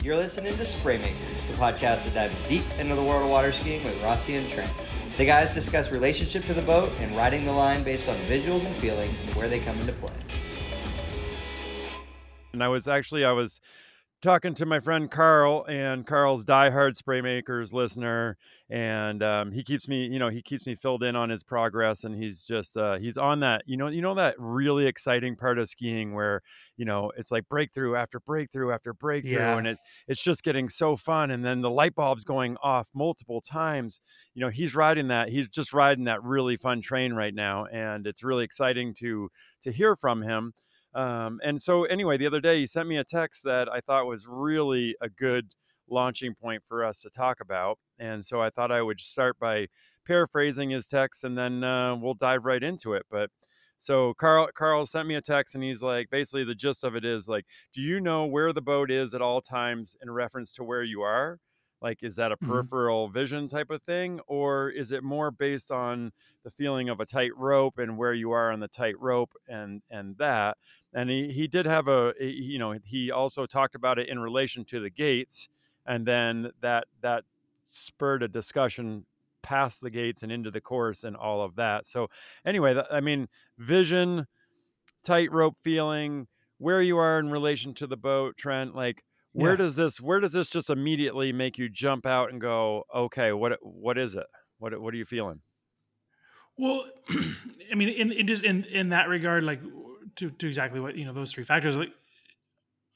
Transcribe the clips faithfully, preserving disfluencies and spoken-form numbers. You're listening to Spraymakers, the podcast that dives deep into the world of water skiing with Rossi and Trent. The guys discuss relationship to the boat and riding the line based on visuals and feeling and where they come into play. And I was actually, I was talking to my friend Carl, and Carl's diehard Spraymakers listener, and um, he keeps me, you know, he keeps me filled in on his progress, and he's just, uh, he's on that, you know, you know, that really exciting part of skiing where, you know, it's like breakthrough after breakthrough after breakthrough, yeah. and it it's just getting so fun, and then the light bulb's going off multiple times. You know, he's riding that, he's just riding that really fun train right now, and it's really exciting to to hear from him. Um, and so anyway, the other day he sent me a text that I thought was really a good launching point for us to talk about. And so I thought I would start by paraphrasing his text, and then uh, we'll dive right into it. But so Carl, Carl sent me a text, and he's like, basically the gist of it is like, do you know where the boat is at all times in reference to where you are? Like, is that a peripheral mm-hmm. vision type of thing? Or is it more based on the feeling of a tight rope and where you are on the tight rope and, and that? And he, he did have a, a, you know, he also talked about it in relation to the gates. And then that, that spurred a discussion past the gates and into the course and all of that. So anyway, th- I mean, vision, tight rope feeling, where you are in relation to the boat, Trent, like, Where yeah. does this, where does this just immediately make you jump out and go, okay, what, what is it? What, what are you feeling? Well, I mean, in, in just in, in that regard, like to, to exactly what, you know, those three factors, like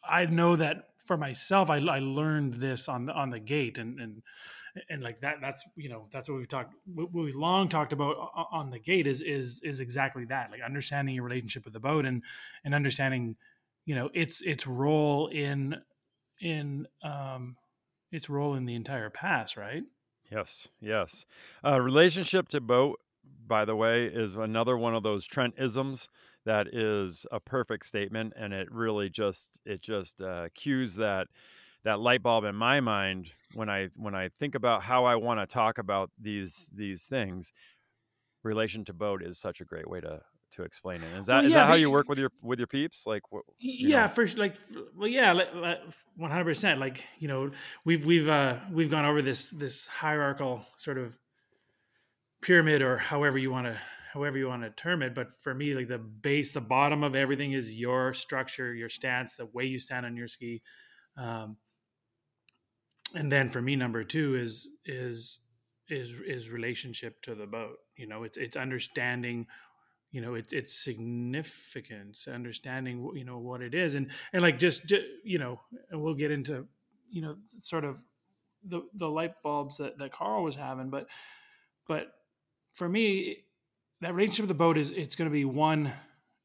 I know that for myself, I, I learned this on the, on the gate and, and, and like that, that's, you know, that's what we've talked, what we long talked about on the gate is, is, is exactly that, like understanding your relationship with the boat and, and understanding, you know, its, its role in, in um, its role in the entire pass, right? Yes, yes. Uh, relationship to boat, by the way, is another one of those Trent-isms that is a perfect statement, and it really just it just uh, cues that that light bulb in my mind when I when I think about how I want to talk about these these things. Relation to boat is such a great way to. to explain it. Is that, well, yeah, is that how you work with your, with your peeps? Like, you yeah, know? for like, well, yeah, like, like one hundred percent. Like, you know, we've, we've, uh, we've gone over this, this hierarchical sort of pyramid or however you want to, however you want to term it. But for me, like the base, the bottom of everything is your structure, your stance, the way you stand on your ski. Um, and then for me, number two is, is, is, is relationship to the boat. You know, it's, it's understanding you know, it's, it's significance, understanding, you know, what it is. And, and like, just, just, you know, and we'll get into, you know, sort of the, the light bulbs that, that Carl was having, but, but for me, that relationship with the boat is, it's going to be one,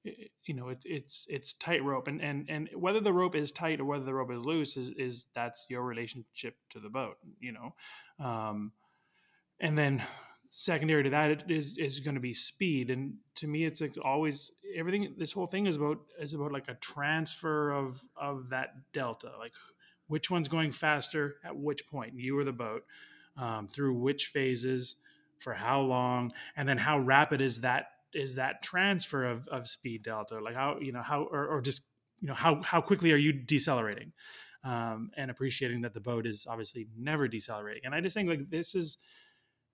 you know, it's, it's, it's tight rope and, and, and whether the rope is tight or whether the rope is loose is, is that's your relationship to the boat, you know? Um, and then, secondary to that it is is going to be speed, and to me it's like always everything. This whole thing is about is about like a transfer of of that delta, like which one's going faster at which point, you or the boat, um, through which phases, for how long, and then how rapid is that is that transfer of of speed delta, like how you know how or, or just you know how how quickly are you decelerating, um, and appreciating that the boat is obviously never decelerating. And I just think like this is.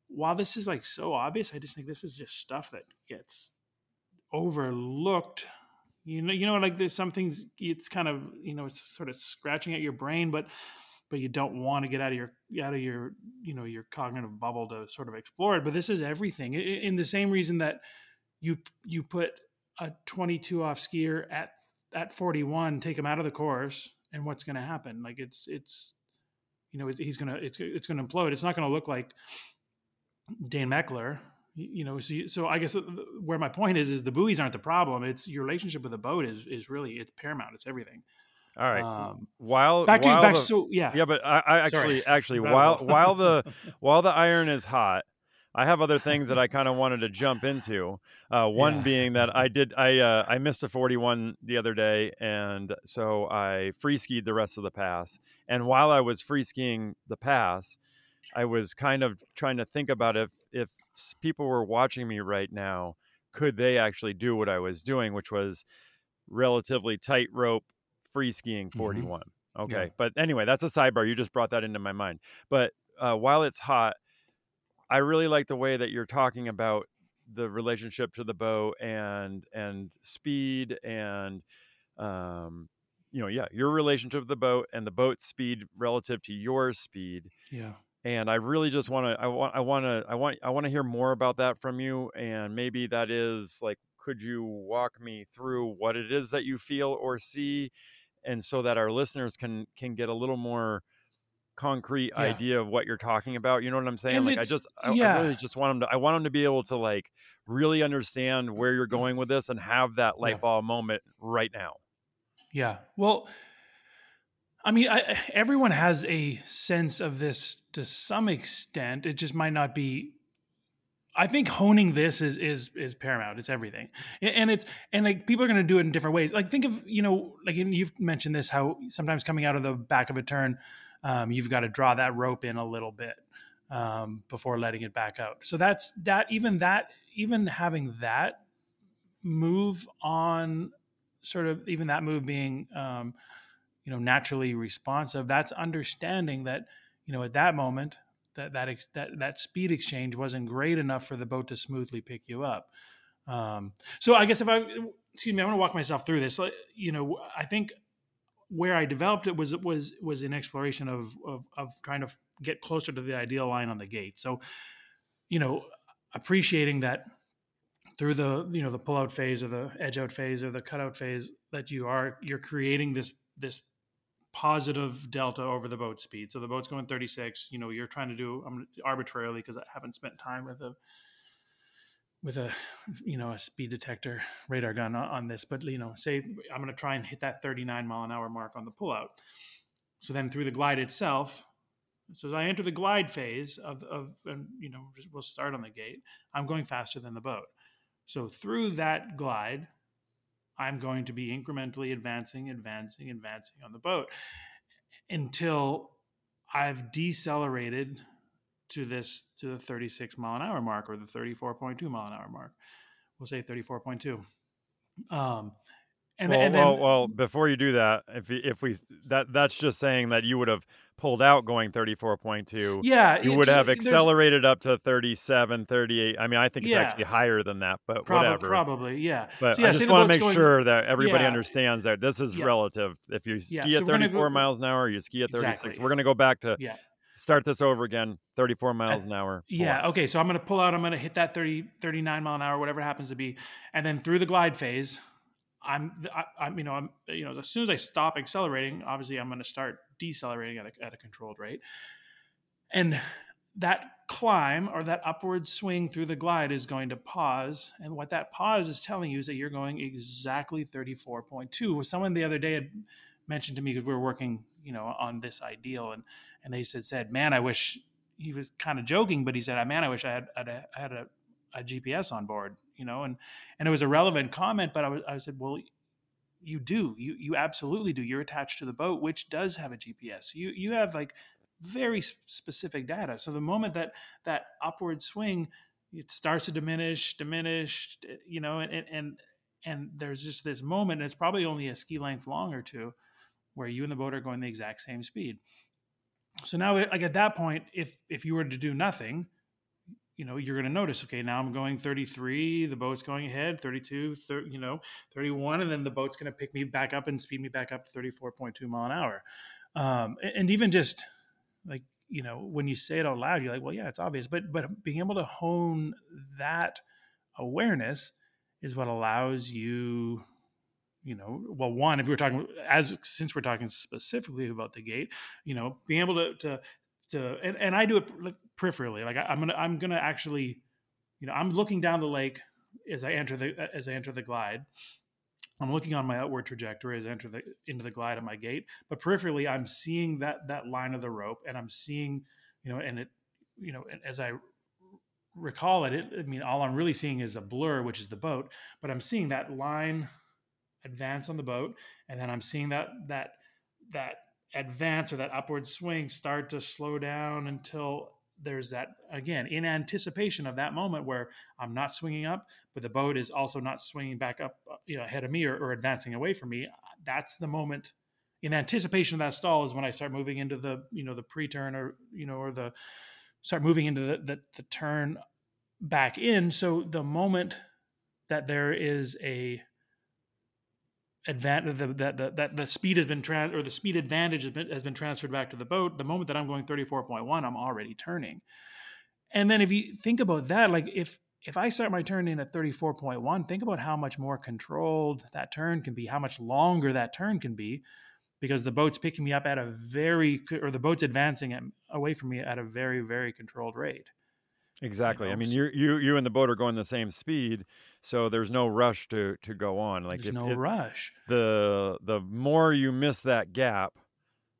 While this is like so obvious, I just think this is just stuff that gets overlooked. You know, you know, like there's some things it's kind of, you know, it's sort of scratching at your brain, but, but you don't want to get out of your, out of your, you know, your cognitive bubble to sort of explore it. But this is everything in the same reason that you, you put a twenty-two off skier at, at forty-one, take him out of the course and what's going to happen. Like it's, it's, you know, he's going to, it's, it's going to implode. It's not going to look like Dan Meckler, you know, so, you, so I guess where my point is, is the buoys aren't the problem. It's your relationship with the boat is, is really, it's paramount. It's everything. All right. Um, while, back to, while back the, so, yeah. Yeah, but I, I actually, Sorry. actually, while, while the, while the iron is hot, I have other things that I kind of wanted to jump into. Uh, one yeah. being that I did, I, uh, I missed a forty-one the other day. And so I free skied the rest of the pass. And while I was free skiing the pass, I was kind of trying to think about if, if people were watching me right now, could they actually do what I was doing, which was relatively tight rope free skiing forty-one. Mm-hmm. Okay. Yeah. But anyway, that's a sidebar. You just brought that into my mind. But uh, while it's hot, I really like the way that you're talking about the relationship to the bow and, and speed and, um, you know, yeah, your relationship to the boat and the boat's speed relative to your speed. Yeah. And I really just want to, I want, I want to, I want, I want to hear more about that from you. And maybe that is like, could you walk me through what it is that you feel or see? And so that our listeners can, can get a little more concrete yeah. idea of what you're talking about. You know what I'm saying? And like, I just, I, yeah. I really just want them to, I want them to be able to like really understand where you're going with this and have that light yeah. bulb moment right now. Yeah. Well, I mean, I, everyone has a sense of this to some extent. It just might not be. I think honing this is is is paramount. It's everything, and it's and like people are going to do it in different ways. Like think of you know like you've mentioned this how sometimes coming out of the back of a turn, um, you've got to draw that rope in a little bit um, before letting it back out. So that's that. Even that. Even having that move on, sort of even that move being. Um, you know, naturally responsive, that's understanding that, you know, at that moment, that, that, ex- that, that speed exchange wasn't great enough for the boat to smoothly pick you up. Um, so I guess if I, excuse me, I'm going to walk myself through this. Like, you know, I think where I developed it was, was, was in exploration of, of, of trying to get closer to the ideal line on the gate. So, you know, appreciating that through the, you know, the pull out phase or the edge out phase or the cutout phase that you are, you're creating this, this, positive delta over the boat speed. So the boat's going thirty-six, you know, you're trying to do um, arbitrarily because I haven't spent time with a, with a, you know, a speed detector radar gun on, on this, but you know, say I'm going to try and hit that thirty-nine mile an hour mark on the pullout. So then through the glide itself, so as I enter the glide phase of, of, and, you know, we'll start on the gate, I'm going faster than the boat. So through that glide, I'm going to be incrementally advancing, advancing, advancing on the boat until I've decelerated to this, to the thirty-six mile an hour mark or the thirty-four point two mile an hour mark. We'll say thirty-four point two. Um, and, well, and then, well, well, before you do that, if if we that that's just saying that you would have pulled out going thirty-four point two. Yeah, you would have accelerated up to thirty-seven, thirty-eight. I mean, I think it's yeah, actually higher than that, but prob- whatever. Probably, yeah. But so, yeah, I just want to make going, sure that everybody yeah, understands that this is yeah, relative. If you ski yeah, at so thirty-four go, miles an hour, you ski at thirty-six. Exactly. We're going to go back to yeah, start this over again. thirty-four miles an hour. Yeah. Out. Okay. So I'm going to pull out. I'm going to hit that thirty, thirty-nine mile an hour, whatever it happens to be, and then through the glide phase. I'm, I, I'm, you know, I'm, you know, as soon as I stop accelerating, obviously I'm going to start decelerating at a, at a controlled rate. And that climb or that upward swing through the glide is going to pause. And what that pause is telling you is that you're going exactly thirty-four point two. Someone the other day had mentioned to me because we were working, you know, on this ideal and, and they said, said, man, I wish he was kind of joking, but he said, man, I wish I had, I'd, I had a, a G P S on board. You know, and, and it was a relevant comment, but I was, I said, well, you do, you, you absolutely do. You're attached to the boat, which does have a G P S. You, you have like very specific data. So the moment that, that upward swing, it starts to diminish, diminish, you know, and, and, and there's just this moment, and it's probably only a ski length long or two where you and the boat are going the exact same speed. So now like at that point, if, if you were to do nothing, you know, you're going to notice, okay, now I'm going thirty-three, the boat's going ahead, thirty-two, thirty, you know, thirty-one, and then the boat's going to pick me back up and speed me back up to thirty-four point two mile an hour. Um, and even just like, you know, when you say it out loud, you're like, well, yeah, it's obvious, but, but being able to hone that awareness is what allows you, you know, well, one, if we were talking as, since we're talking specifically about the gate, you know, being able to, to, To, and, and I do it peripherally. Like I, I'm gonna, I'm gonna actually, you know, I'm looking down the lake as I enter the as I enter the glide. I'm looking on my outward trajectory as I enter the into the glide of my gate. But peripherally, I'm seeing that that line of the rope, and I'm seeing, you know, and it, you know, as I recall it, it, I mean, all I'm really seeing is a blur, which is the boat. But I'm seeing that line advance on the boat, and then I'm seeing that that that. advance or that upward swing start to slow down until there's that, again, in anticipation of that moment where I'm not swinging up, but the boat is also not swinging back up, you know, ahead of me or, or advancing away from me. That's the moment, in anticipation of that stall is when I start moving into the, you know, the pre-turn or, you know, or the start moving into the, the, the turn back in. So the moment that there is a advantage, that the, the, the speed has been trans or the speed advantage has been, has been transferred back to the boat. The moment that I'm going thirty-four point one, I'm already turning. And then if you think about that, like if, if I start my turn in at thirty-four point one, think about how much more controlled that turn can be, how much longer that turn can be, because the boat's picking me up at a very, or the boat's advancing at, away from me at a very, very controlled rate. Exactly. You know? I mean, you you you and the boat are going the same speed, so there's no rush to to go on. Like there's if, no if rush. The the more you miss that gap,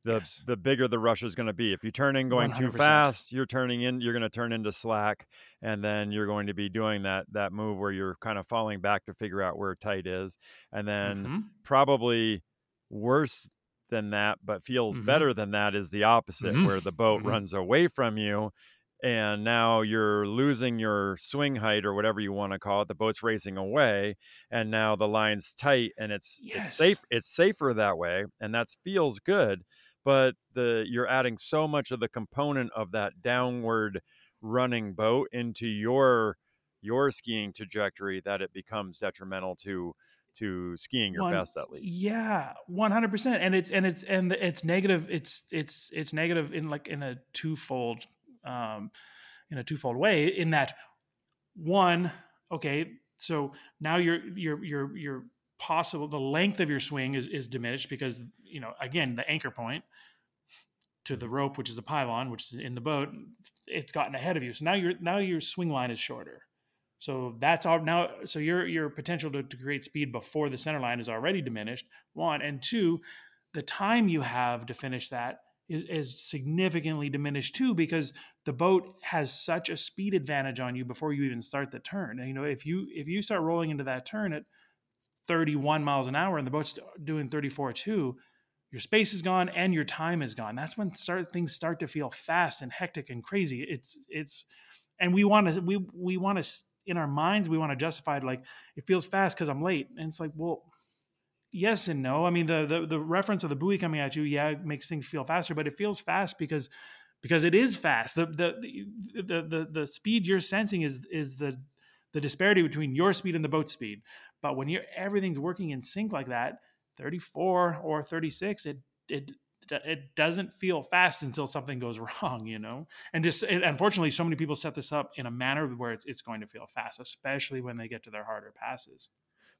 the yes. the bigger the rush is going to be. If you turn in going one hundred percent too fast, you're turning in, you're going to turn into slack, and then you're going to be doing that that move where you're kind of falling back to figure out where tight is, and then mm-hmm. probably worse than that, but feels mm-hmm. better than that is the opposite, mm-hmm. where the boat mm-hmm. runs away from you, and now you're losing your swing height or whatever you want to call it. The boat's racing away, and now the line's tight, and it's yes. it's safe. It's safer that way, and that feels good. But the you're adding so much of the component of that downward running boat into your your skiing trajectory that it becomes detrimental to to skiing your One, best at least. Yeah, one hundred percent. And it's and it's and it's negative. It's it's it's negative in like in a twofold um, in a twofold way. In that one, okay, so now you're you're you're you're possible the length of your swing is, is diminished because, you know, again, the anchor point to the rope, which is the pylon, which is in the boat, it's gotten ahead of you. So now your now your swing line is shorter. So that's all now. So your your potential to, to create speed before the center line is already diminished. One, and two, the time you have to finish that is, is significantly diminished too, because the boat has such a speed advantage on you before you even start the turn. And, you know, if you if you start rolling into that turn at thirty-one miles an hour and the boat's doing thirty-four point two, your space is gone and your time is gone. That's when start things start to feel fast and hectic and crazy. It's, it's, and we want to, we, we want to, in our minds, we want to justify it. Like it feels fast because I'm late. And it's like, well, yes and no. I mean, the, the, the reference of the buoy coming at you, yeah, it makes things feel faster, but it feels fast because, because it is fast. The, the, the, the, the, the speed you're sensing is, is the, the disparity between your speed and the boat's speed. But when you're everything's working in sync like that, thirty-four or thirty-six, it it it doesn't feel fast until something goes wrong, you know. And just it, unfortunately, so many people set this up in a manner where it's it's going to feel fast, especially when they get to their harder passes.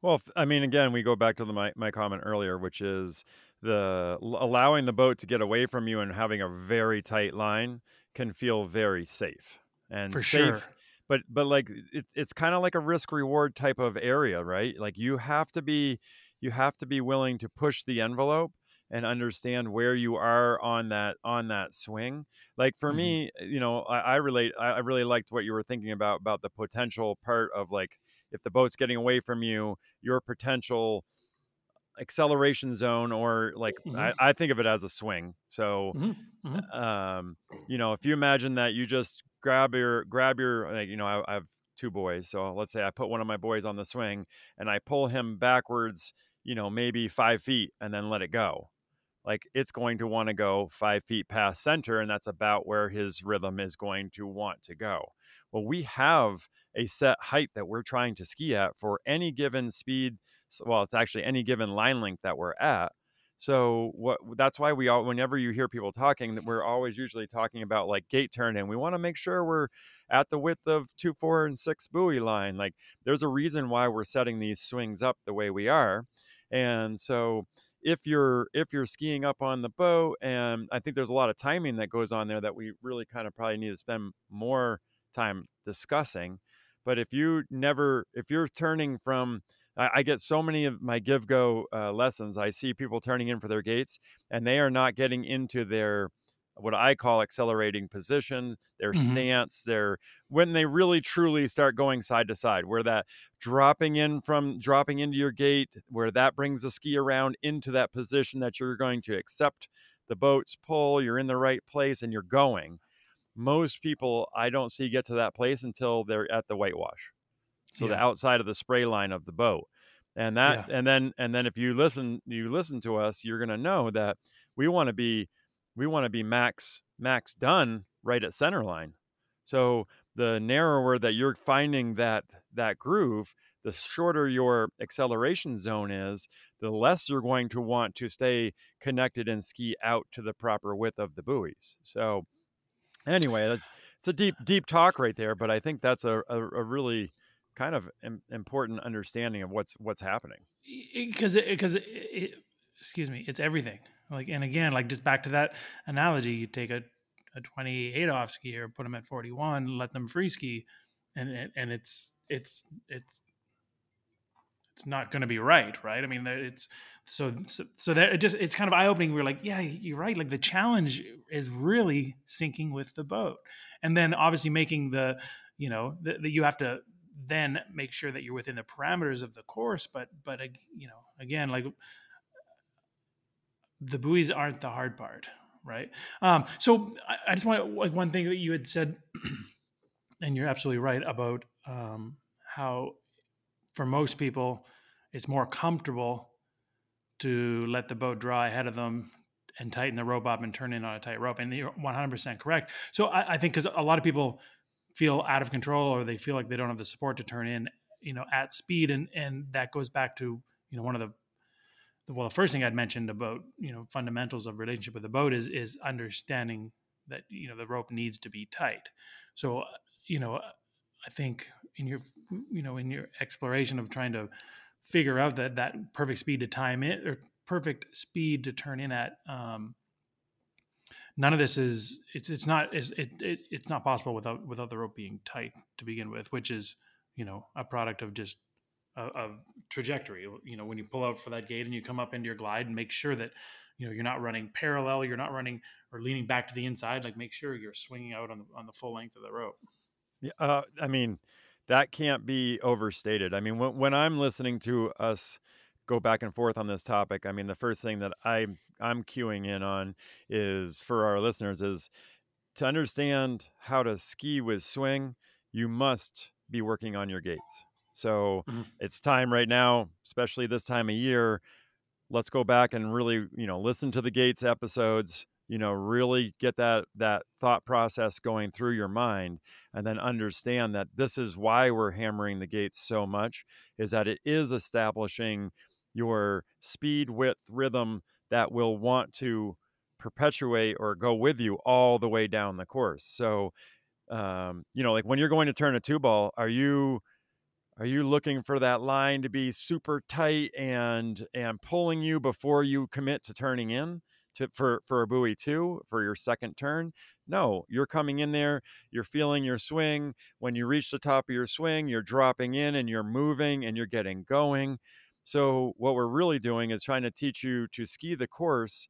Well, I mean, again, we go back to the, my my comment earlier, which is the allowing the boat to get away from you and having a very tight line can feel very safe and for safe. Sure. But but like it, it's kind of like a risk reward type of area, right? Like you have to be you have to be willing to push the envelope and understand where you are on that on that swing. Like for mm-hmm. me, you know, I, I relate. I really liked what you were thinking about about the potential part of like if the boat's getting away from you, your potential acceleration zone, or like mm-hmm. I, I think of it as a swing. So, mm-hmm. Mm-hmm. um, you know, if you imagine that you just grab your, grab your, like, you know, I, I have two boys. So let's say I put one of my boys on the swing and I pull him backwards, you know, maybe five feet and then let it go. Like it's going to want to go five feet past center. And that's about where his rhythm is going to want to go. Well, we have a set height that we're trying to ski at for any given speed. Well, it's actually any given line length that we're at. So what that's why we all, whenever you hear people talking, that we're always usually talking about like gate turn in. We want to make sure we're at the width of two, four, and six buoy line. Like there's a reason why we're setting these swings up the way we are. And so if you're if you're skiing up on the boat, and I think there's a lot of timing that goes on there that we really kind of probably need to spend more time discussing. But if you never if you're turning from I get so many of my Give Go uh, lessons. I see people turning in for their gates and they are not getting into their, what I call accelerating position, their mm-hmm. stance, their, when they really truly start going side to side, where that dropping in from dropping into your gate, where that brings the ski around into that position that you're going to accept the boat's pull, you're in the right place and you're going. Most people I don't see get to that place until they're at the whitewash. So yeah. the outside of the spray line of the boat. And that, yeah. and then, and then if you listen, you listen to us, you're going to know that we want to be, we want to be max, max done right at center line. So the narrower that you're finding that, that groove, the shorter your acceleration zone is, the less you're going to want to stay connected and ski out to the proper width of the buoys. So anyway, that's, it's a deep, deep talk right there, but I think that's a, a, a really kind of im- important understanding of what's, what's happening. Because, because, excuse me, it's everything. Like, and again, like just back to that analogy, you take a, a twenty-eight off skier, put them at forty-one, let them free ski. And, and it's, it's, it's, it's not going to be right. Right. I mean, it's so, so, so that it just, it's kind of eye opening. We're like, yeah, you're right. Like the challenge is really sinking with the boat. And then obviously making the, you know, that you have to then make sure that you're within the parameters of the course. But, but, you know, again, like the buoys aren't the hard part. Right. Um, so I, I just want to, like one thing that you had said, and you're absolutely right about um, how, for most people, it's more comfortable to let the boat draw ahead of them and tighten the rope up and turn in on a tight rope. And you're one hundred percent correct. So I, I think because a lot of people feel out of control, or they feel like they don't have the support to turn in, you know, at speed. And and that goes back to, you know, one of the, the well, the first thing I'd mentioned about, you know, fundamentals of relationship with the boat is is understanding that, you know, the rope needs to be tight. So, you know, I think in your, you know, in your exploration of trying to figure out that, that perfect speed to time in or perfect speed to turn in at, um, none of this is, it's, it's not, it's, it, it, it's not possible without, without the rope being tight to begin with, which is, you know, a product of just a, a trajectory. You know, when you pull out for that gate and you come up into your glide, and make sure that, you know, you're not running parallel, you're not running or leaning back to the inside, like make sure you're swinging out on the, on the full length of the rope. Yeah, uh, I mean, that can't be overstated. I mean, when, when I'm listening to us go back and forth on this topic, I mean, the first thing that I I'm cueing in on is for our listeners is to understand how to ski with swing. You must be working on your gates. So mm-hmm. It's time right now, especially this time of year. Let's go back and really, you know, listen to the gates episodes. You know, really get that that thought process going through your mind, and then understand that this is why we're hammering the gates so much, is that it is establishing your speed, width, rhythm that will want to perpetuate or go with you all the way down the course. So, um, you know, like when you're going to turn a two ball, are you are you looking for that line to be super tight and and pulling you before you commit to turning in? To, for, for a buoy too, for your second turn? No, you're coming in there, you're feeling your swing. When you reach the top of your swing, you're dropping in and you're moving and you're getting going. So what we're really doing is trying to teach you to ski the course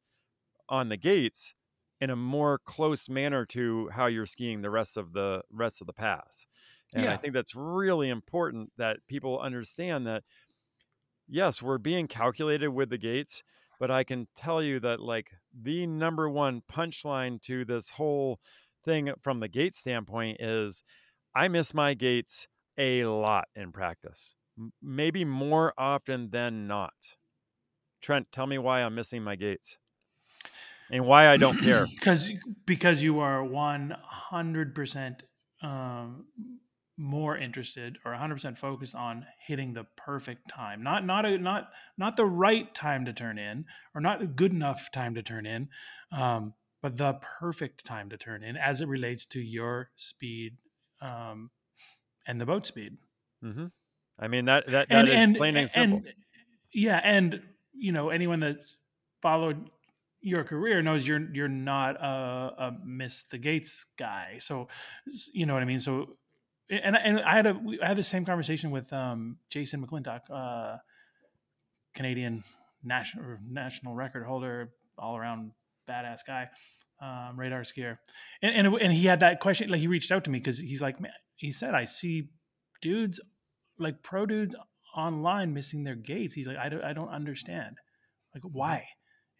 on the gates in a more close manner to how you're skiing the rest of the rest of the pass. And yeah. I think that's really important that people understand that, yes, we're being calculated with the gates, but I can tell you that, like, the number one punchline to this whole thing from the gate standpoint is I miss my gates a lot in practice, M- maybe more often than not. Trent, tell me why I'm missing my gates and why I don't care. Because because you are one hundred percent um, more interested or one hundred percent focused on hitting the perfect time, not not a, not not the right time to turn in, or not a good enough time to turn in, um, but the perfect time to turn in as it relates to your speed um, and the boat speed. Mm-hmm. I mean that that, that and, is and, plain and simple. And, yeah, and you know, anyone that's followed your career knows you're you're not a, a miss the gates guy. So you know what I mean. So. And and I had a I had the same conversation with um, Jason McClintock, uh, Canadian national national record holder, all around badass guy, um, radar skier, and and and he had that question. Like he reached out to me because he's like, man, he said I see dudes like pro dudes online missing their gates. He's like, I don't I don't understand, like why.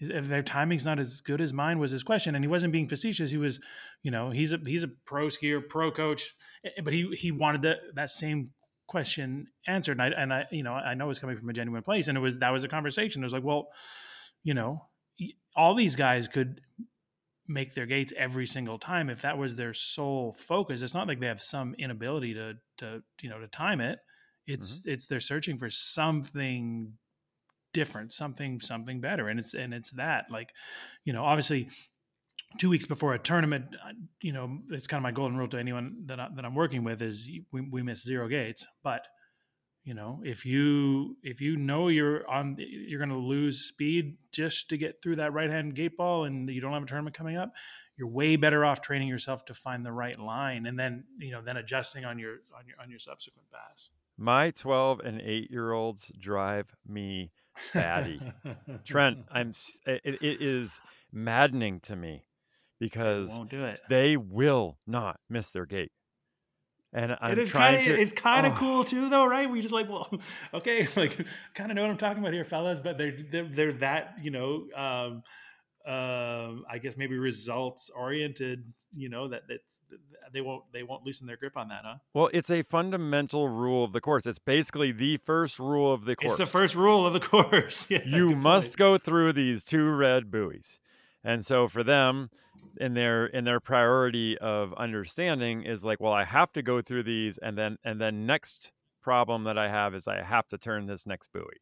If their timing's not as good as mine, was his question. And he wasn't being facetious. He was, you know, he's a, he's a pro skier, pro coach, but he, he wanted the, that same question answered. And I, and I, you know, I know it was coming from a genuine place, and it was, that was a conversation. It was like, well, you know, all these guys could make their gates every single time if that was their sole focus. It's not like they have some inability to, to, you know, to time it. It's, mm-hmm. it's, they're searching for something different, something, something better. And it's, and it's that, like, you know, obviously two weeks before a tournament, you know, it's kind of my golden rule to anyone that I, that I'm working with is we, we miss zero gates, but you know, if you, if you know you're on, you're going to lose speed just to get through that right-hand gate ball and you don't have a tournament coming up, you're way better off training yourself to find the right line. And then, you know, then adjusting on your, on your, on your subsequent pass. My twelve and eight year olds drive me batty. Trent, I'm, it, it is maddening to me because they won't do it. They will not miss their gate. And I'm it is trying kinda, to, it's kind of oh. cool too, though, right? We're just like, well, okay, like, kind of know what I'm talking about here, fellas. But they're they're, they're that, you know, um, uh, I guess maybe results oriented, you know, that that's they won't they won't loosen their grip on that, huh? Well, it's a fundamental rule of the course. It's basically the first rule of the course. It's the first rule of the course. Yeah, you must go through these two red buoys, and so for them. in their in their priority of understanding is like, well, I have to go through these, and then and then next problem that I have is I have to turn this next buoy.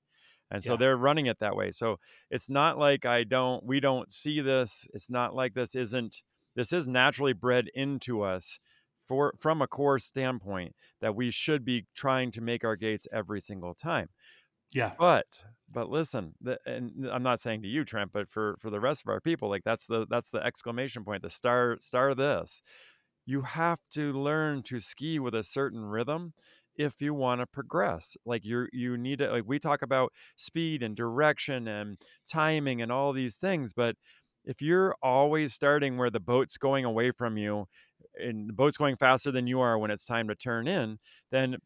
And yeah. so they're running it that way. So it's not like I don't we don't see this. It's not like this isn't this is naturally bred into us for from a core standpoint that we should be trying to make our gates every single time. Yeah. But But listen, the, and I'm not saying to you, Trent, but for, for the rest of our people, like that's the that's the exclamation point, the star star this. You have to learn to ski with a certain rhythm if you want to progress. Like you you need to, like we talk about speed and direction and timing and all these things, but if you're always starting where the boat's going away from you and the boat's going faster than you are when it's time to turn in, then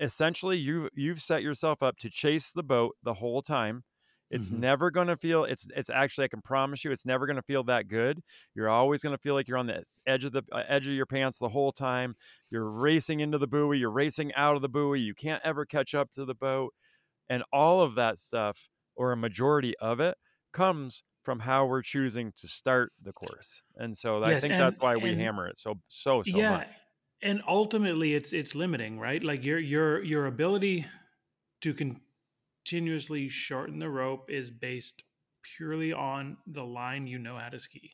essentially you've you've set yourself up to chase the boat the whole time. It's mm-hmm. never going to feel it's it's actually I can promise you it's never going to feel that good. You're always going to feel like you're on the edge of the uh, edge of your pants the whole time. You're racing into the buoy, you're racing out of the buoy, you can't ever catch up to the boat. And all of that stuff, or a majority of it, comes from how we're choosing to start the course. And so yes, I think and, that's why we and, hammer it so so so yeah. much. And ultimately it's, it's limiting, right? Like your, your, your ability to continuously shorten the rope is based purely on the line, you know, how to ski,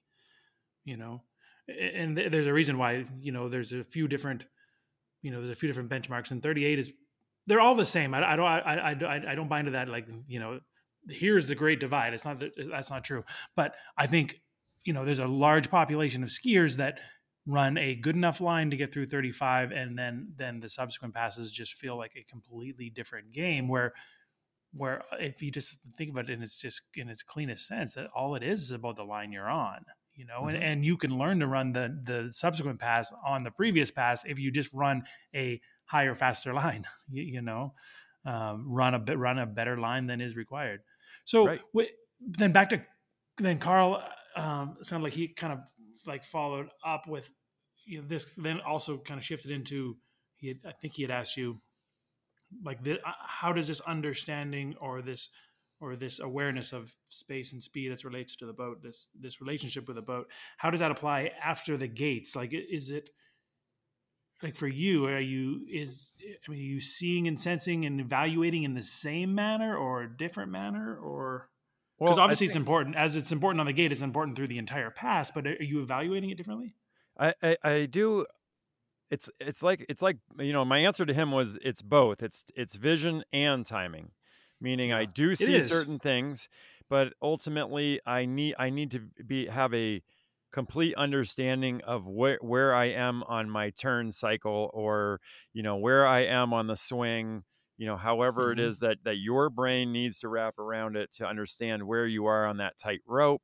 you know, and th- there's a reason why, you know, there's a few different, you know, there's a few different benchmarks, and thirty-eight is, they're all the same. I, I don't, I, I, I don't buy into that. Like, you know, here's the great divide. It's not, that, that's not true, but I think, you know, there's a large population of skiers that run a good enough line to get through thirty-five, and then then the subsequent passes just feel like a completely different game. Where, where if you just think about it, and it's just in its cleanest sense, that all it is is about the line you're on, you know. Mm-hmm. And and you can learn to run the the subsequent pass on the previous pass if you just run a higher, faster line, you, you know, um, run a bit, run a better line than is required. So right. w- then back to then Carl um, sounded like he kind of. like followed up with you know, this, then also kind of shifted into, he had, I think he had asked you like, the, uh, how does this understanding or this, or this awareness of space and speed as relates to the boat, this, this relationship with the boat, how does that apply after the gates? Like, is it like for you, are you, is, I mean, are you seeing and sensing and evaluating in the same manner or a different manner or? Because well, obviously think, it's important. As it's important on the gate, it's important through the entire pass. But are you evaluating it differently? I, I, I do. It's it's like it's like you know. My answer to him was it's both. It's it's vision and timing, meaning yeah, I do see certain things, but ultimately I need I need to be have a complete understanding of where where I am on my turn cycle, or you know where I am on the swing. You know, however mm-hmm. it is that that your brain needs to wrap around it to understand where you are on that tight rope.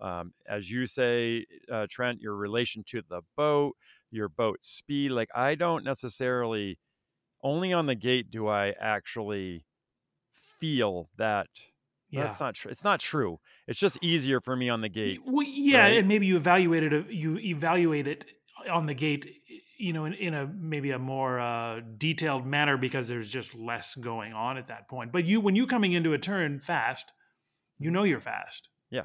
Um, as you say, uh, Trent, your relation to the boat, your boat speed. Like I don't necessarily, only on the gate do I actually feel that. Yeah, that's not true. It's not true. It's just easier for me on the gate. Well, yeah, right? And maybe you evaluate it. You evaluate it on the gate you know, in, in a maybe a more uh, detailed manner, because there's just less going on at that point. But you, when you're coming into a turn fast, you know you're fast. Yeah.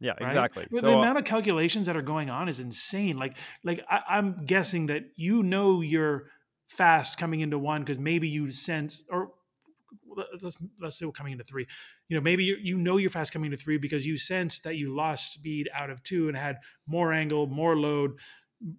Yeah, right? Exactly. The, so, the amount of calculations that are going on is insane. Like, like I, I'm guessing that you know you're fast coming into one because maybe you sense, or let's let's say we're coming into three. You know, maybe you you know you're fast coming into three because you sense that you lost speed out of two and had more angle, more load,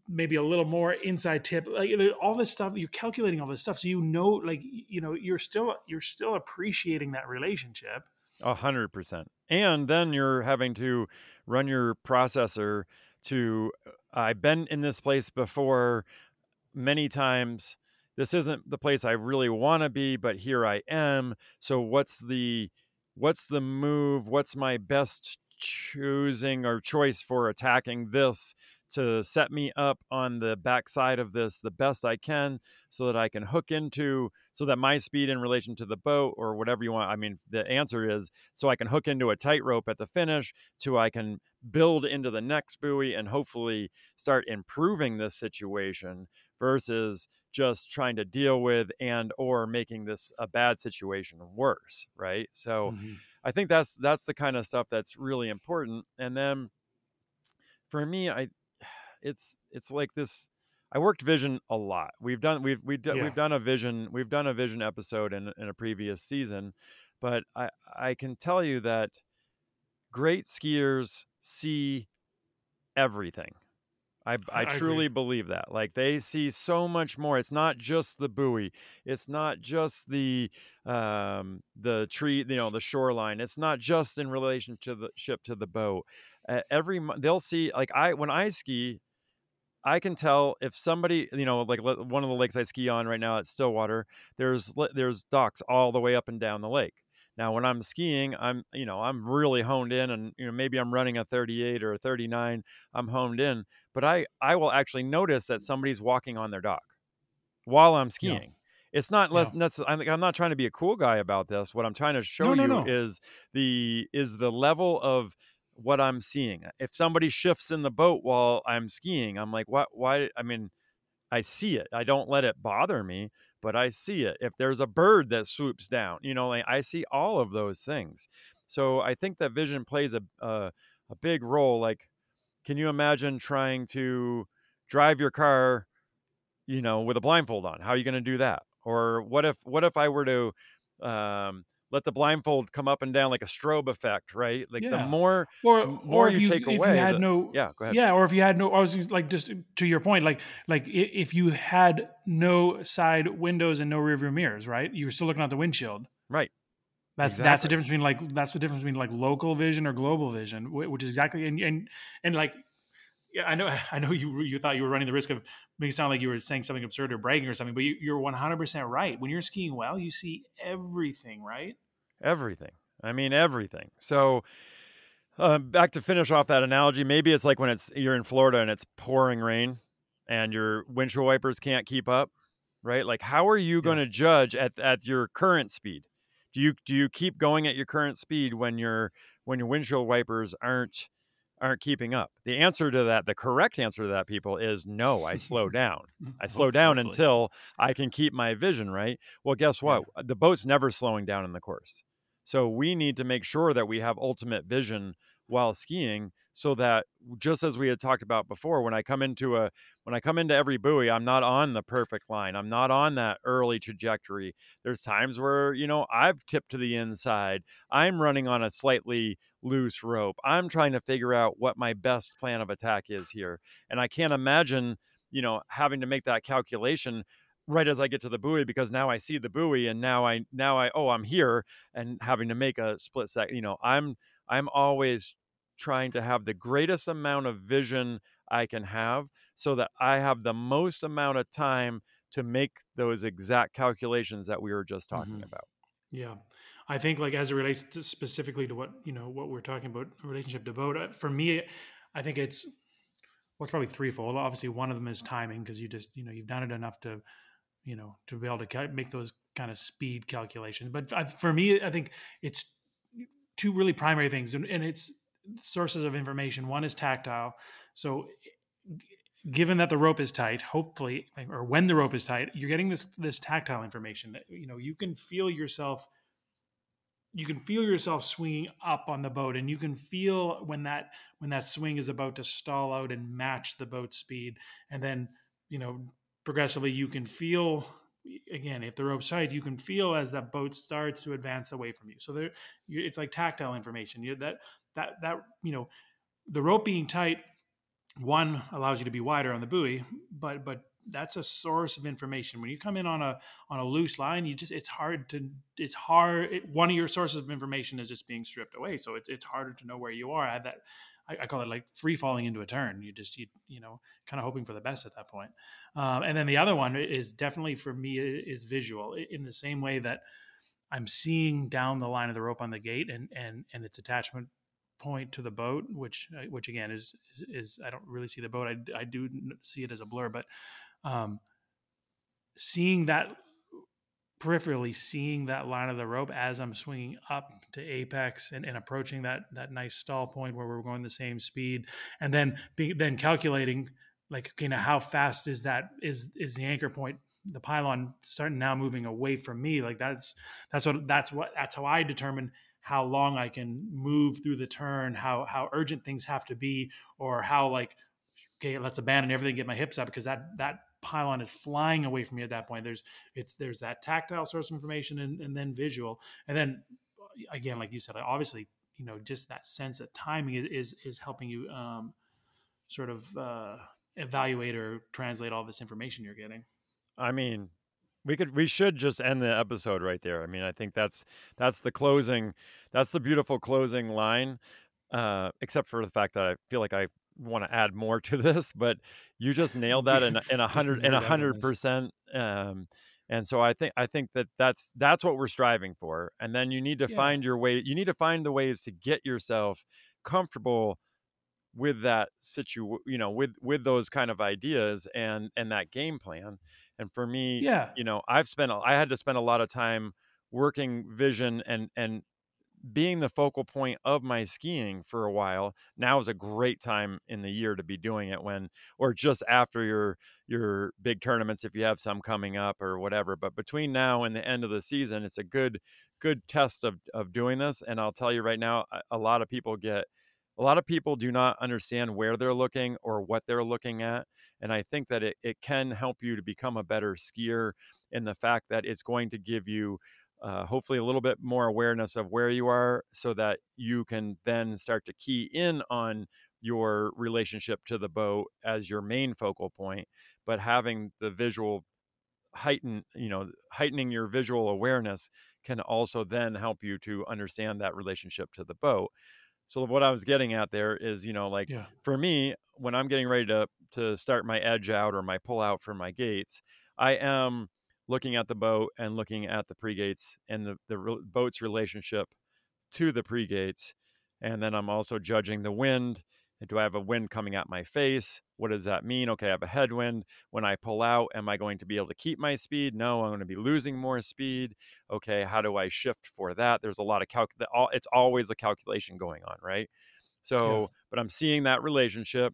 maybe a little more inside tip, like all this stuff. You're calculating all this stuff, so you know, like you know, you're still you're still appreciating that relationship. A hundred percent. And then you're having to run your processor to, I've been in this place before many times. This isn't the place I really want to be, but here I am. So what's the, what's the move? What's my best choosing or choice for attacking this to set me up on the backside of this the best I can, so that I can hook into, so that my speed in relation to the boat or whatever you want. I mean, the answer is so I can hook into a tightrope at the finish, so I can build into the next buoy and hopefully start improving this situation versus just trying to deal with and or making this a bad situation worse, right? So mm-hmm. I think that's that's the kind of stuff that's really important. And then for me, I It's it's like this. I worked vision a lot. We've done we've we've done, yeah. we've done a vision we've done a vision episode in in a previous season, but I I can tell you that great skiers see everything. I I, I truly agree. believe that. Like they see so much more. It's not just the buoy. It's not just the um the tree. You know, the shoreline. It's not just in relation to the ship to the boat. Uh, every they'll see like I when I ski. I can tell if somebody, you know, like one of the lakes I ski on right now at Stillwater, there's there's docks all the way up and down the lake. Now, when I'm skiing, I'm, you know, I'm really honed in, and, you know, maybe I'm running a thirty-eight or a thirty-nine. I'm honed in, but I, I will actually notice that somebody's walking on their dock while I'm skiing. Yeah. It's not less. No. I'm not trying to be a cool guy about this. What I'm trying to show no, no, you no. is the is the level of what I'm seeing. If somebody shifts in the boat while I'm skiing, I'm like, what, why? I mean, I see it. I don't let it bother me, but I see it. If there's a bird that swoops down, you know, like I see all of those things. So I think that vision plays a, a, a big role. Like, can you imagine trying to drive your car, you know, with a blindfold on? How are you going to do that? Or what if, what if I were to, um, let the blindfold come up and down like a strobe effect, right? Like yeah. the more, or, the more or if you, you take if away, you had the, no, yeah, go ahead. Yeah, or if you had no, I was like, just to your point, like, like if you had no side windows and no rearview mirrors, right? You were still looking out the windshield, right? That's exactly. that's the difference between like that's the difference between like local vision or global vision, which is exactly and and and like. Yeah, I know. I know you. You thought you were running the risk of making it sound like you were saying something absurd or bragging or something, but you, you're one hundred percent right. When you're skiing well, you see everything, right? Everything. I mean, everything. So, uh, back to finish off that analogy. Maybe it's like when it's you're in Florida and it's pouring rain, and your windshield wipers can't keep up, right? Like, how are you yeah. going to judge at at your current speed? Do you do you keep going at your current speed when your when your windshield wipers aren't aren't keeping up? The answer to that, the correct answer to that, people, is no, I slow down. I slow down Hopefully. until I can keep my vision, right? Well, guess what? Yeah. The boat's never slowing down in the course. So we need to make sure that we have ultimate vision while skiing, so that just as we had talked about before, when I come into a, when I come into every buoy, I'm not on the perfect line. I'm not on that early trajectory. There's times where, you know, I've tipped to the inside. I'm running on a slightly loose rope. I'm trying to figure out what my best plan of attack is here. And I can't imagine, you know, having to make that calculation right as I get to the buoy, because now I see the buoy and now I, now I, oh, I'm here, and having to make a split sec, you know, I'm, I'm always trying to have the greatest amount of vision I can have, so that I have the most amount of time to make those exact calculations that we were just talking mm-hmm. about. Yeah. I think like as it relates to specifically to what, you know, what we're talking about, relationship to boat, for me, I think it's, well, it's probably threefold. Obviously one of them is timing, because you just, you know, you've done it enough to, you know, to be able to cal- make those kind of speed calculations. But I, for me, I think it's two really primary things, and, and it's sources of information. One is tactile. So given that the rope is tight, hopefully, or when the rope is tight, you're getting this this tactile information that, you know, you can feel yourself, you can feel yourself swinging up on the boat, and you can feel when that when that swing is about to stall out and match the boat's speed. And then, you know, progressively you can feel, again, if the rope's tight, you can feel as that boat starts to advance away from you. So there, it's like tactile information. You that that that you know, the rope being tight, one, allows you to be wider on the buoy, but but that's a source of information. When you come in on a on a loose line, you just it's hard to it's hard. It, one of your sources of information is just being stripped away, so it's it's harder to know where you are. I have that. I, I call it like free falling into a turn. You just you you know kind of hoping for the best at that point. Um, and then the other one is definitely for me is visual, in the same way that I'm seeing down the line of the rope on the gate and and and its attachment point to the boat, which which again is, is is I don't really see the boat. I I do see it as a blur, but um, seeing that peripherally, seeing that line of the rope as I'm swinging up to apex and, and approaching that that nice stall point where we're going the same speed, and then being then calculating like, okay, now how fast is that is is the anchor point, the pylon starting now moving away from me? Like that's that's what that's what that's how I determine how long I can move through the turn, how how urgent things have to be, or how like, okay, let's abandon everything, get my hips up, because that that pylon is flying away from me at that point. There's it's there's that tactile source of information, and, and then visual. And then again, like you said, obviously, you know, just that sense of timing is is, is helping you um, sort of uh, evaluate or translate all this information you're getting. I mean, We could, we should just end the episode right there. I mean, I think that's that's the closing, that's the beautiful closing line. Uh, except for the fact that I feel like I want to add more to this, but you just nailed that in in a hundred in a hundred percent. Um, and so I think I think that that's that's what we're striving for. And then you need to yeah. find your way. You need to find the ways to get yourself comfortable with that situ, you know, with with those kind of ideas and and that game plan. And for me, yeah. you know, I've spent I had to spend a lot of time working vision and and being the focal point of my skiing for a while. Now is a great time in the year to be doing it, when or just after your your big tournaments, if you have some coming up or whatever. But between now and the end of the season, it's a good good test of of doing this. And I'll tell you right now, a lot of people get. A lot of people do not understand where they're looking or what they're looking at. And I think that it, it can help you to become a better skier, in the fact that it's going to give you uh, hopefully a little bit more awareness of where you are, so that you can then start to key in on your relationship to the boat as your main focal point. But having the visual heighten, you know, heightening your visual awareness can also then help you to understand that relationship to the boat. So what I was getting at there is, you know, like yeah. for me, when I'm getting ready to to start my edge out or my pull out for my gates, I am looking at the boat and looking at the pre-gates and the, the re- boat's relationship to the pre-gates. And then I'm also judging the wind. Do I have a wind coming at my face? What does that mean? Okay, I have a headwind. When I pull out, am I going to be able to keep my speed? No, I'm going to be losing more speed. Okay, how do I shift for that? There's a lot of calc. It's always a calculation going on, right? So, yeah. but I'm seeing that relationship.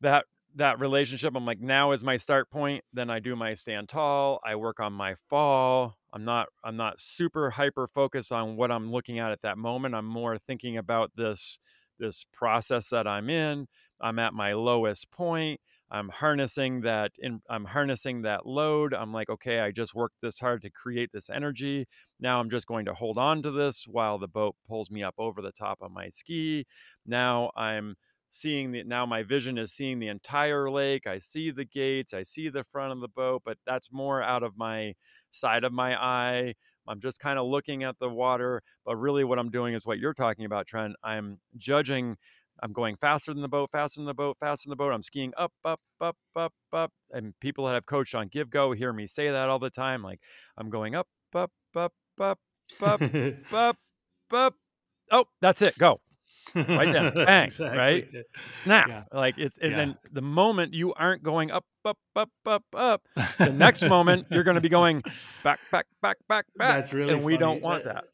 That that relationship, I'm like, now is my start point. Then I do my stand tall. I work on my fall. I'm not I'm not super hyper focused on what I'm looking at at that moment. I'm more thinking about this. this process that I'm in. I'm at my lowest point. I'm harnessing that in, I'm harnessing that load. I'm like, okay, I just worked this hard to create this energy. Now I'm just going to hold on to this while the boat pulls me up over the top of my ski. Now I'm seeing the, now my vision is seeing the entire lake. I see the gates, I see the front of the boat, but that's more out of my side of my eye. I'm just kind of looking at the water, but really what I'm doing is what you're talking about, Trent. I'm judging, I'm going faster than the boat, faster than the boat, faster than the boat. I'm skiing up, up, up, up, up. And people that have coached on Give Go hear me say that all the time. Like, I'm going up, up, up, up, up, up, up. Oh, that's it. Go. Right then. Bang. Exactly. Right? Snap. Yeah. Like it's and yeah. then the moment you aren't going up, up, up, up, up, the next moment you're gonna be going back, back, back, back, back. That's really and funny. We don't want that.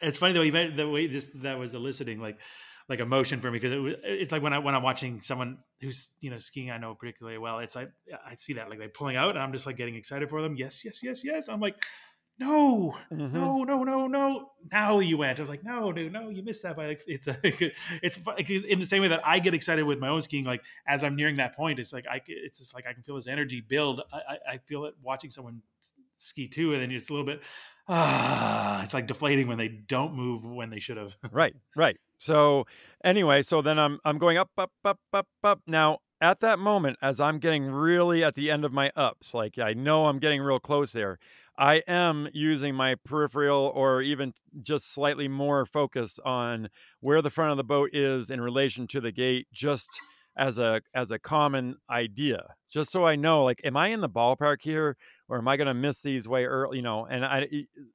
It's funny though, even the way this that was eliciting, like like emotion for me, because it, it's like when I when I'm watching someone who's, you know, skiing I know particularly well, it's like I see that like they like pulling out and I'm just like getting excited for them. Yes, yes, yes, yes. I'm like, no, mm-hmm. no, no, no, no. Now you went. I was like, no, dude, no, you missed that by like it's like, it's in the same way that I get excited with my own skiing. Like as I'm nearing that point, it's like I it's just like I can feel this energy build. I I, I feel it watching someone ski too, and then it's a little bit. Ah, it's like deflating when they don't move when they should have. Right, right. So anyway, so then I'm I'm going up, up, up, up, up. Now at that moment, as I'm getting really at the end of my ups, like I know I'm getting real close there, I am using my peripheral or even just slightly more focus on where the front of the boat is in relation to the gate, just as a as a common idea, just so I know, like, am I in the ballpark here, or am I going to miss these way early, you know? And I,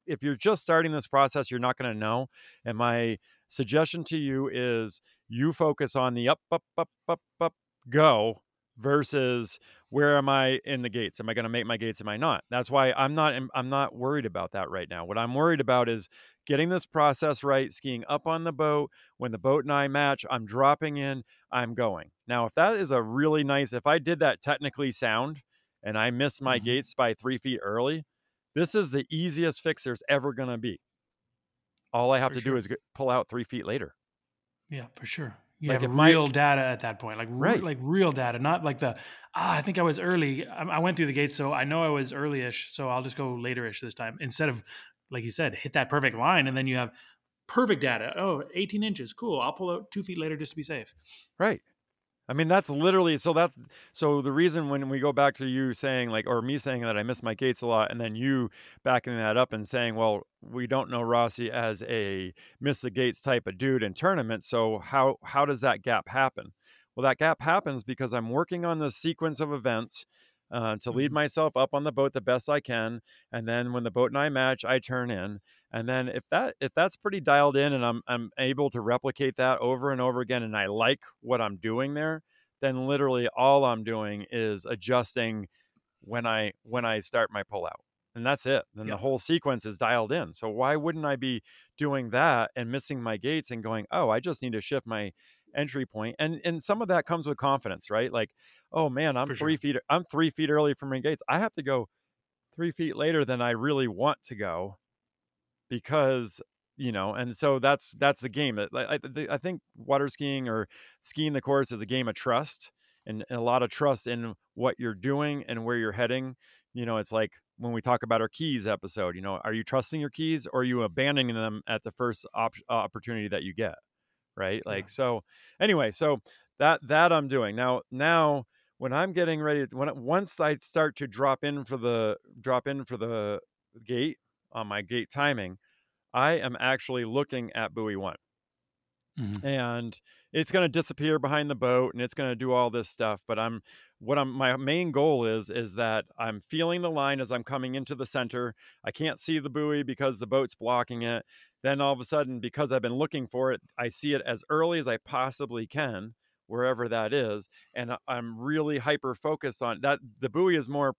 if you're just starting this process, you're not going to know. And my suggestion to you is you focus on the up, up, up, up, up, go versus where am I in the gates? Am I going to make my gates? Am I not? That's why I'm not, I'm not worried about that right now. What I'm worried about is getting this process right, skiing up on the boat. When the boat and I match, I'm dropping in, I'm going. Now, if that is a really nice, if I did that technically sound and I missed my mm-hmm. gates by three feet early, this is the easiest fix there's ever going to be. All I have for to sure. do is get, pull out three feet later. Yeah, for sure. You like have real my, data at that point, like right. re, like real data, not like the, ah, I think I was early. I, I went through the gates, so I know I was early-ish, so I'll just go later-ish this time. Instead of, like you said, hit that perfect line, and then you have perfect data. Oh, eighteen inches, cool. I'll pull out two feet later just to be safe. Right. I mean, that's literally, so that's, so the reason when we go back to you saying like, or me saying that I miss my gates a lot, and then you backing that up and saying, well, we don't know Rossi as a miss the gates type of dude in tournaments. So how, how does that gap happen? Well, that gap happens because I'm working on the sequence of events uh, to lead myself up on the boat the best I can. And then when the boat and I match, I turn in. And then if that, if that's pretty dialed in and I'm, I'm able to replicate that over and over again, and I like what I'm doing there, then literally all I'm doing is adjusting when I, when I start my pullout, and that's it. Then yeah. the whole sequence is dialed in. So why wouldn't I be doing that and missing my gates and going, oh, I just need to shift my entry point. And, and some of that comes with confidence, right? Like, oh man, I'm For three sure. feet, I'm three feet early from my gates. I have to go three feet later than I really want to go. Because, you know, and so that's, that's the game. I, I, I think water skiing or skiing the course is a game of trust, and, and a lot of trust in what you're doing and where you're heading. You know, it's like when we talk about our keys episode, you know, are you trusting your keys, or are you abandoning them at the first op- opportunity that you get? Right. Like, yeah. so anyway, so that, that I'm doing now, now when I'm getting ready, when once I start to drop in for the drop in for the gate, on my gate timing, I am actually looking at buoy one, mm-hmm. and it's going to disappear behind the boat, and it's going to do all this stuff. But I'm, what I'm, my main goal is, is that I'm feeling the line as I'm coming into the center. I can't see the buoy because the boat's blocking it. Then all of a sudden, because I've been looking for it, I see it as early as I possibly can, wherever that is. And I'm really hyper focused on that. The buoy is more,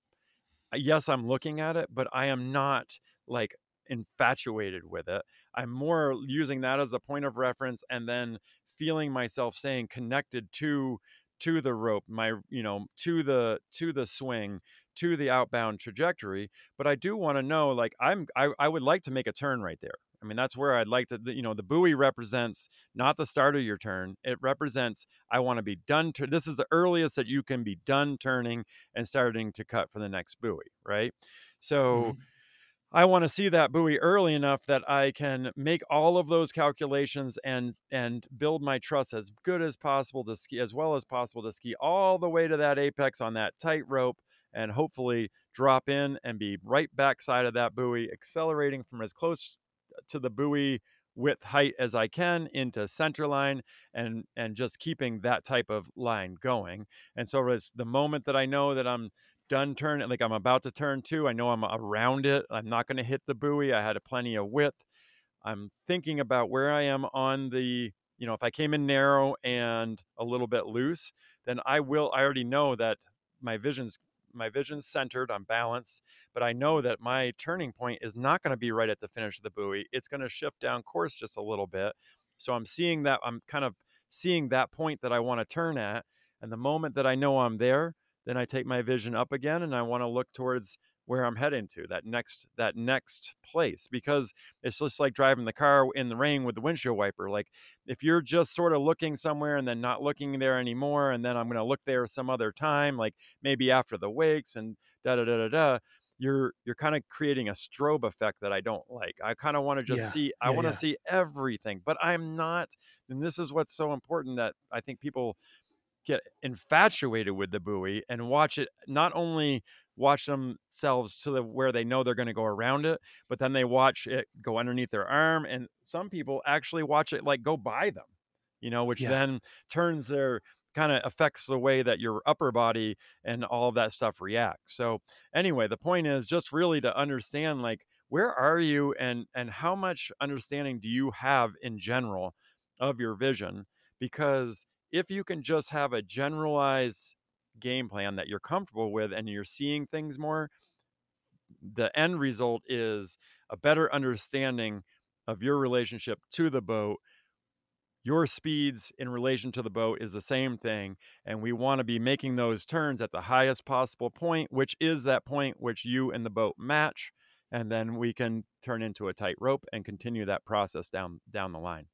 yes, I'm looking at it, but I am not like infatuated with it. I'm more using that as a point of reference, and then feeling myself staying connected to, to the rope, my, you know, to the, to the swing, to the outbound trajectory. But I do want to know, like, I'm, I, I would like to make a turn right there. I mean, that's where I'd like to, you know, the buoy represents not the start of your turn. It represents, I want to be done. To, this is the earliest that you can be done turning and starting to cut for the next buoy. Right. So mm-hmm. I want to see that buoy early enough that I can make all of those calculations and, and build my trust as good as possible to ski, as well as possible to ski all the way to that apex on that tightrope, and hopefully drop in and be right backside of that buoy, accelerating from as close to the buoy width height as I can into center line, and, and just keeping that type of line going. And so it's the moment that I know that I'm done turning, like I'm about to turn two, I know I'm around it. I'm not going to hit the buoy. I had a plenty of width. I'm thinking about where I am on the, you know, if I came in narrow and a little bit loose, then I will, I already know that my vision's My vision's centered, I'm balanced, but I know that my turning point is not going to be right at the finish of the buoy. It's going to shift down course just a little bit. So I'm seeing that I'm kind of seeing that point that I want to turn at. And the moment that I know I'm there, then I take my vision up again and I want to look towards where I'm heading to, that next, that next place, because it's just like driving the car in the rain with the windshield wiper. Like if you're just sort of looking somewhere and then not looking there anymore, and then I'm going to look there some other time, like maybe after the wakes and da, da, da, da, da, you're, you're kind of creating a strobe effect that I don't like. I kind of want to just yeah. see, I yeah, want to yeah. see everything, but I'm not. And this is what's so important, that I think people get infatuated with the buoy and watch it, not only watch themselves to the where they know they're going to go around it, but then they watch it go underneath their arm. And some people actually watch it like go by them, you know, which yeah. then turns their kind of affects the way that your upper body and all of that stuff reacts. So anyway, the point is just really to understand, like, where are you and and how much understanding do you have in general of your vision? Because if you can just have a generalized game plan that you're comfortable with and you're seeing things more, the end result is a better understanding of your relationship to the boat. Your speeds in relation to the boat is the same thing. And we want to be making those turns at the highest possible point, which is that point which you and the boat match. And then we can turn into a tightrope and continue that process down, down the line.